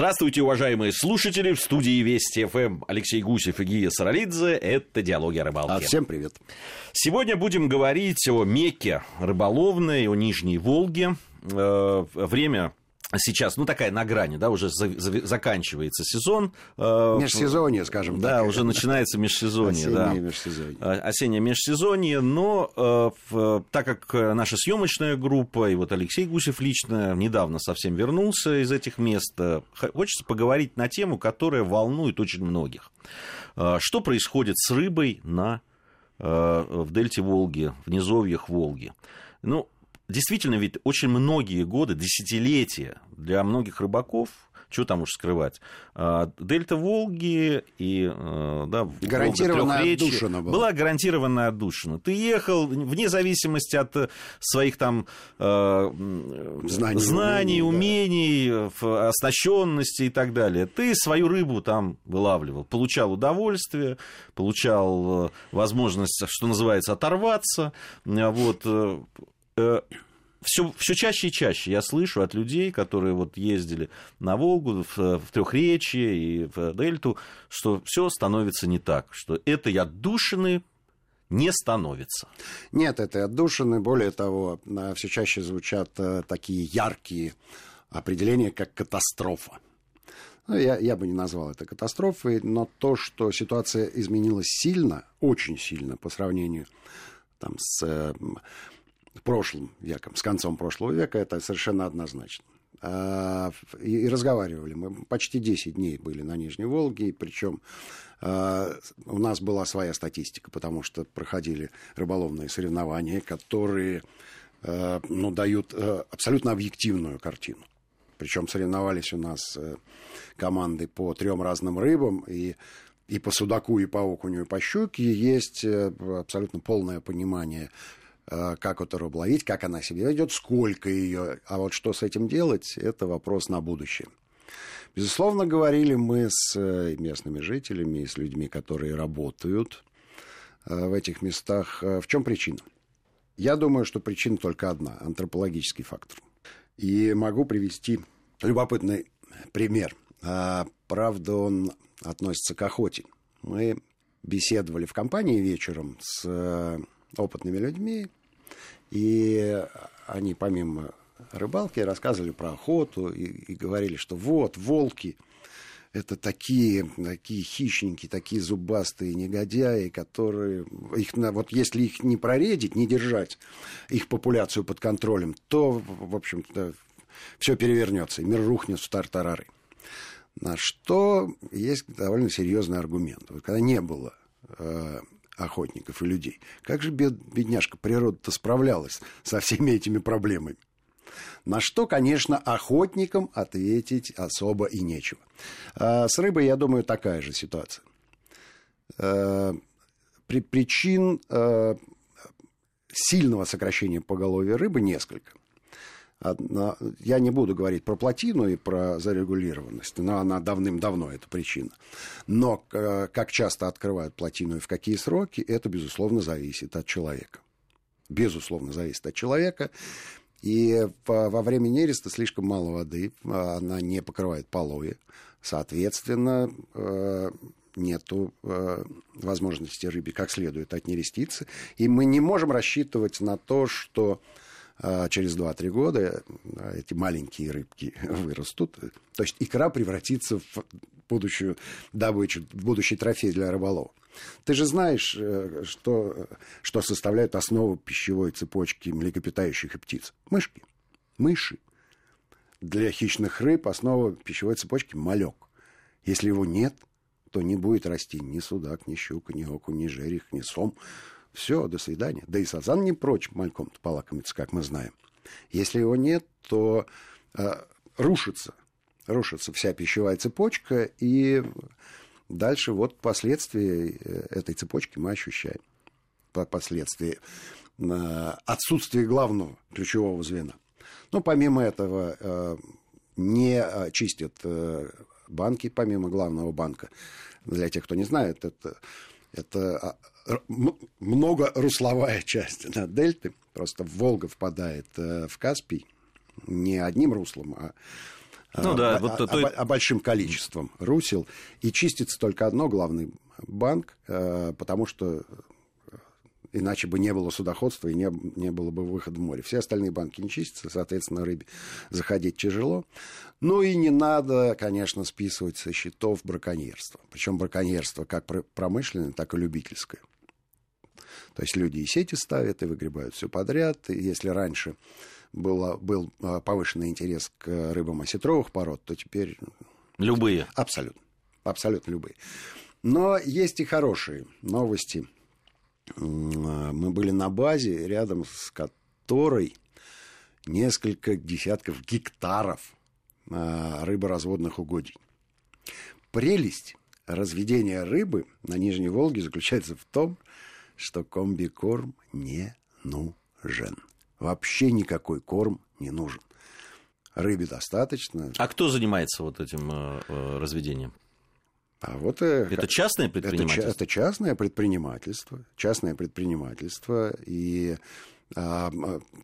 Здравствуйте, уважаемые слушатели. В студии Вести ФМ Алексей Гусев и Гия Саралидзе. Это «Диалоги о рыбалке». Всем привет. Сегодня будем говорить о Мекке рыболовной, о Нижней Волге. Время... Сейчас, такая на грани, да, уже заканчивается сезон. Межсезонье, скажем так. Да, уже начинается межсезонье. Осеннее межсезонье. Но так как наша съемочная группа, и вот Алексей Гусев лично недавно совсем вернулся из этих мест, хочется поговорить на тему, которая волнует очень многих. Что происходит с рыбой в дельте Волги, в низовьях Волги? Действительно, ведь очень многие годы, десятилетия для многих рыбаков, что там уж скрывать, дельта Волги и гарантированно отдушина была гарантированно отдушина. Ты ехал вне зависимости от своих там знаний, умений, оснащенности и так далее. Ты свою рыбу там вылавливал, получал удовольствие, получал возможность, что называется, оторваться. Все чаще и чаще я слышу от людей, которые ездили на Волгу, в Трехречи и в дельту, что все становится не так, что этой отдушины не становится. Нет, этой отдушины. Более того, все чаще звучат такие яркие определения, как катастрофа. Я бы не назвал это катастрофой, но то, что ситуация изменилась сильно, очень сильно по сравнению с... прошлым веком, с концом прошлого века, это совершенно однозначно. И разговаривали мы, почти 10 дней были на Нижней Волге, причем у нас была своя статистика, потому что проходили рыболовные соревнования, которые дают абсолютно объективную картину. Причем соревновались у нас команды по 3 разным рыбам, и по судаку, и по окуню, и по щуке. Есть абсолютно полное понимание, как эту рыбу ловить, как она себя ведет, сколько ее, а вот что с этим делать, это вопрос на будущее. Безусловно, говорили мы с местными жителями и с людьми, которые работают в этих местах. В чем причина? Я думаю, что причина только одна – антропологический фактор. И могу привести любопытный пример. Правда, он относится к охоте. Мы беседовали в компании вечером с опытными людьми, и они помимо рыбалки рассказывали про охоту и говорили, что вот волки – это такие хищники, такие зубастые негодяи, которые если их не проредить, не держать их популяцию под контролем, то, в общем-то, все перевернется, и мир рухнет в тартарары. На что есть довольно серьезный аргумент. Когда не было охотников и людей. Как же бедняжка природа-то справлялась со всеми этими проблемами? На что, конечно, охотникам ответить особо и нечего. С рыбой, я думаю, такая же ситуация. Причин сильного сокращения поголовья рыбы несколько. Я не буду говорить про плотину и про зарегулированность, но она давным-давно, эта причина. Но как часто открывают плотину и в какие сроки, это, безусловно, зависит от человека. Безусловно, зависит от человека. И во время нереста слишком мало воды, она не покрывает полои. Соответственно, нету возможности рыбе как следует отнереститься. И мы не можем рассчитывать на то, что через 2-3 года эти маленькие рыбки вырастут. То есть икра превратится в будущую добычу, в будущий трофей для рыболова. Ты же знаешь, что составляет основу пищевой цепочки млекопитающих и птиц. Мышки. Мыши. Для хищных рыб основа пищевой цепочки – малек. Если его нет, то не будет расти ни судак, ни щука, ни окунь, ни жерех, ни сом. Все, до свидания. Да и сазан не прочь мальком-то полакомиться, как мы знаем. Если его нет, то рушится вся пищевая цепочка, и дальше последствия этой цепочки мы ощущаем. Последствия отсутствия главного ключевого звена. Помимо этого, не чистят банки, помимо главного банка. Для тех, кто не знает, это многорусловая часть дельты. Просто Волга впадает в Каспий не одним руслом, а ну, да, большим количеством русел. И чистится только одно, главный банк, потому что иначе бы не было судоходства и не было бы выхода в море. Все остальные банки не чистятся, соответственно, рыбе заходить тяжело. Ну и не надо, конечно, списывать со счетов браконьерство. Причем браконьерство как промышленное, так и любительское. То есть люди и сети ставят, и выгребают все подряд. И если раньше был повышенный интерес к рыбам осетровых пород, то теперь... Любые. Абсолютно. Абсолютно любые. Но есть и хорошие новости. Мы были на базе, рядом с которой несколько десятков гектаров рыборазводных угодий. Прелесть разведения рыбы на Нижней Волге заключается в том, что комбикорм не нужен. Вообще никакой корм не нужен. Рыбе достаточно. А кто занимается вот этим разведением? А вот, это частное предпринимательство? Это частное предпринимательство. Частное предпринимательство. И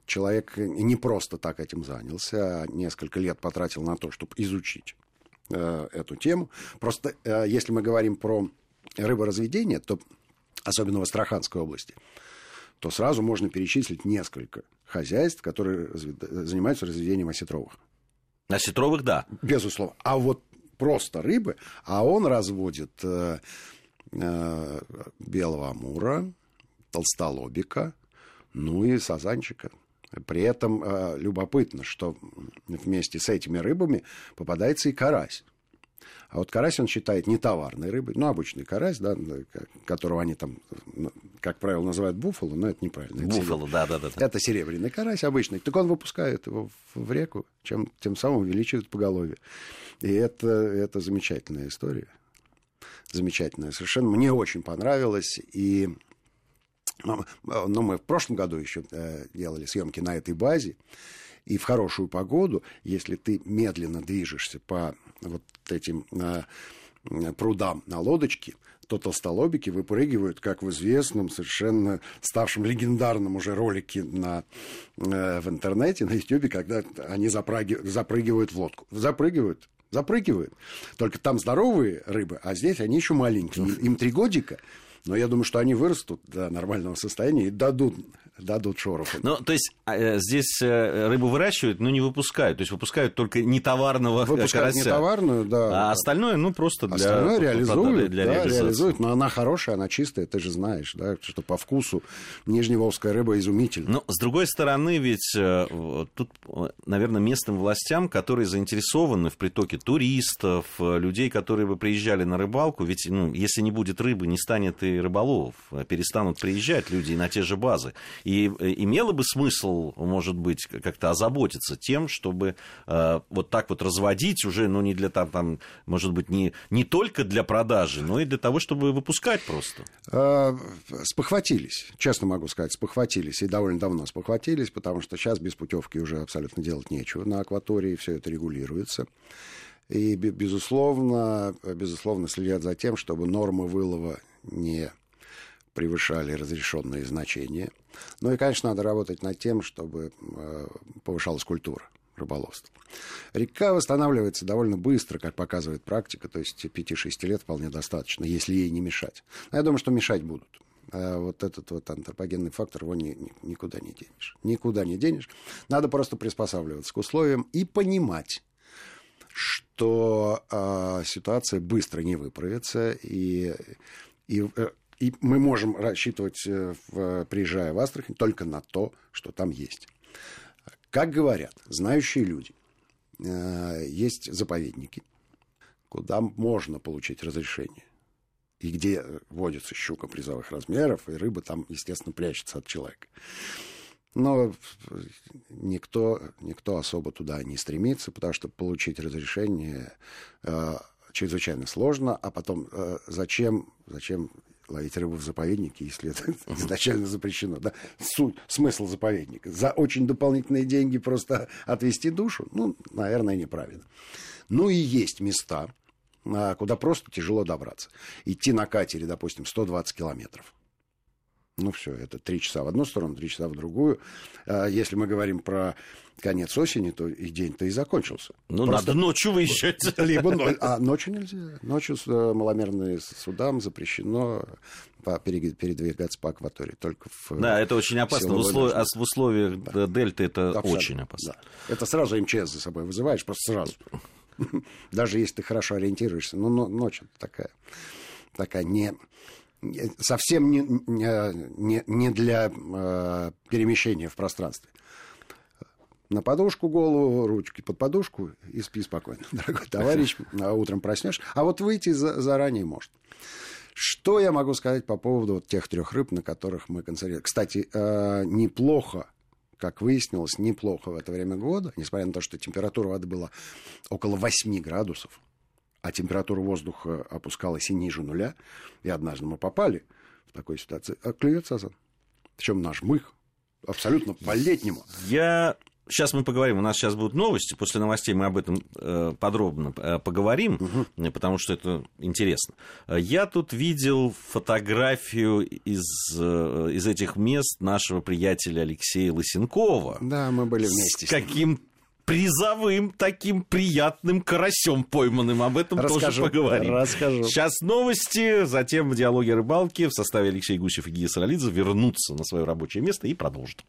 человек не просто так этим занялся, а несколько лет потратил на то, чтобы изучить эту тему. Просто если мы говорим про рыборазведение, то, особенно в Астраханской области, то сразу можно перечислить несколько хозяйств, которые занимаются разведением осетровых. Осетровых, да. Безусловно. А вот просто рыбы, а он разводит белого амура, толстолобика, ну и сазанчика. При этом любопытно, что вместе с этими рыбами попадается и карась. А вот карась он считает не товарной рыбой, ну, обычный карась, да, которого они там, как правило, называют буффало, но это неправильно. Буффало, да-да-да. Это серебряный карась обычный. Так он выпускает его в реку, тем самым увеличивает поголовье. И это замечательная история. Замечательная совершенно. Мне очень понравилось. И ну, мы в прошлом году еще делали съемки на этой базе. И в хорошую погоду, если ты медленно движешься по вот этим прудам на лодочке, то толстолобики выпрыгивают, как в известном, совершенно ставшем легендарном уже ролике в интернете, на Ютьюбе, когда они запрыгивают в лодку. Запрыгивают. Только там здоровые рыбы, а здесь они еще маленькие. Им 3 годика. Но я думаю, что они вырастут до нормального состояния и дадут шороху. Ну, то есть, здесь рыбу выращивают, но не выпускают. То есть, выпускают только нетоварного карася. Выпускают нетоварную, да. А остальное, ну, просто для... Остальное реализуют, да, реализуют. Но она хорошая, она чистая, ты же знаешь, да, что по вкусу нижневолжская рыба изумительна. Но, с другой стороны, ведь тут, наверное, местным властям, которые заинтересованы в притоке туристов, людей, которые бы приезжали на рыбалку, ведь, ну, если не будет рыбы, не станет и рыболов, перестанут приезжать люди на те же базы. И имело бы смысл, может быть, как-то озаботиться тем, чтобы вот так вот разводить уже, ну, не для там, может быть, не только для продажи, но и для того, чтобы выпускать просто. Спохватились, честно могу сказать, спохватились, и довольно давно спохватились, потому что сейчас без путевки уже абсолютно делать нечего на акватории, все это регулируется. И, безусловно, следят за тем, чтобы нормы вылова не превышали разрешенные значения. Ну и, конечно, надо работать над тем, чтобы повышалась культура рыболовства. Река восстанавливается довольно быстро, как показывает практика, то есть 5-6 лет вполне достаточно, если ей не мешать. Но я думаю, что мешать будут. А вот этот вот антропогенный фактор, его никуда не денешь. Надо просто приспосабливаться к условиям и понимать, что ситуация быстро не выправится, и мы можем рассчитывать, приезжая в Астрахань, только на то, что там есть. Как говорят знающие люди, есть заповедники, куда можно получить разрешение, и где водится щука призовых размеров, и рыба там, естественно, прячется от человека. Но никто особо туда не стремится, потому что получить разрешение чрезвычайно сложно, а потом зачем ловить рыбу в заповеднике, если это изначально запрещено. Да? Смысл заповедника. За очень дополнительные деньги просто отвести душу, ну, наверное, неправильно. Ну и есть места, куда просто тяжело добраться. Идти на катере, допустим, 120 километров. Ну все, это 3 часа в одну сторону, 3 часа в другую. Если мы говорим про конец осени, то и день-то и закончился. Ну, просто надо ночью выезжать. Либо ночью нельзя. Ночью маломерным судам запрещено передвигаться по акватории. Только в... Да, это очень опасно. В условиях да. дельты это абсолютно. Очень опасно. Да. Это сразу МЧС за собой вызываешь, просто сразу. Даже если ты хорошо ориентируешься. Но ночь такая не... Совсем не для перемещения в пространстве. На подушку голову, ручки под подушку и спи спокойно, дорогой товарищ. Утром проснешь. А вот выйти заранее может. Что я могу сказать по поводу вот тех 3 рыб, на которых мы концентрировались? Кстати, неплохо, как выяснилось, неплохо в это время года, несмотря на то, что температура воды была около 8 градусов, а температура воздуха опускалась и ниже 0, и однажды мы попали в такую ситуацию. А клюет сазан. Причем наш мых. Абсолютно по-летнему. Сейчас мы поговорим, у нас сейчас будут новости, после новостей мы об этом подробно поговорим, угу. потому что это интересно. Я тут видел фотографию из этих мест нашего приятеля Алексея Лысенкова. Да, мы были вместе с ним. Призовым таким приятным карасем пойманным. Об этом тоже поговорим. Сейчас новости, затем диалоги о рыбалке в составе Алексея Гусев и Гии Саралидзе вернутся на свое рабочее место и продолжат.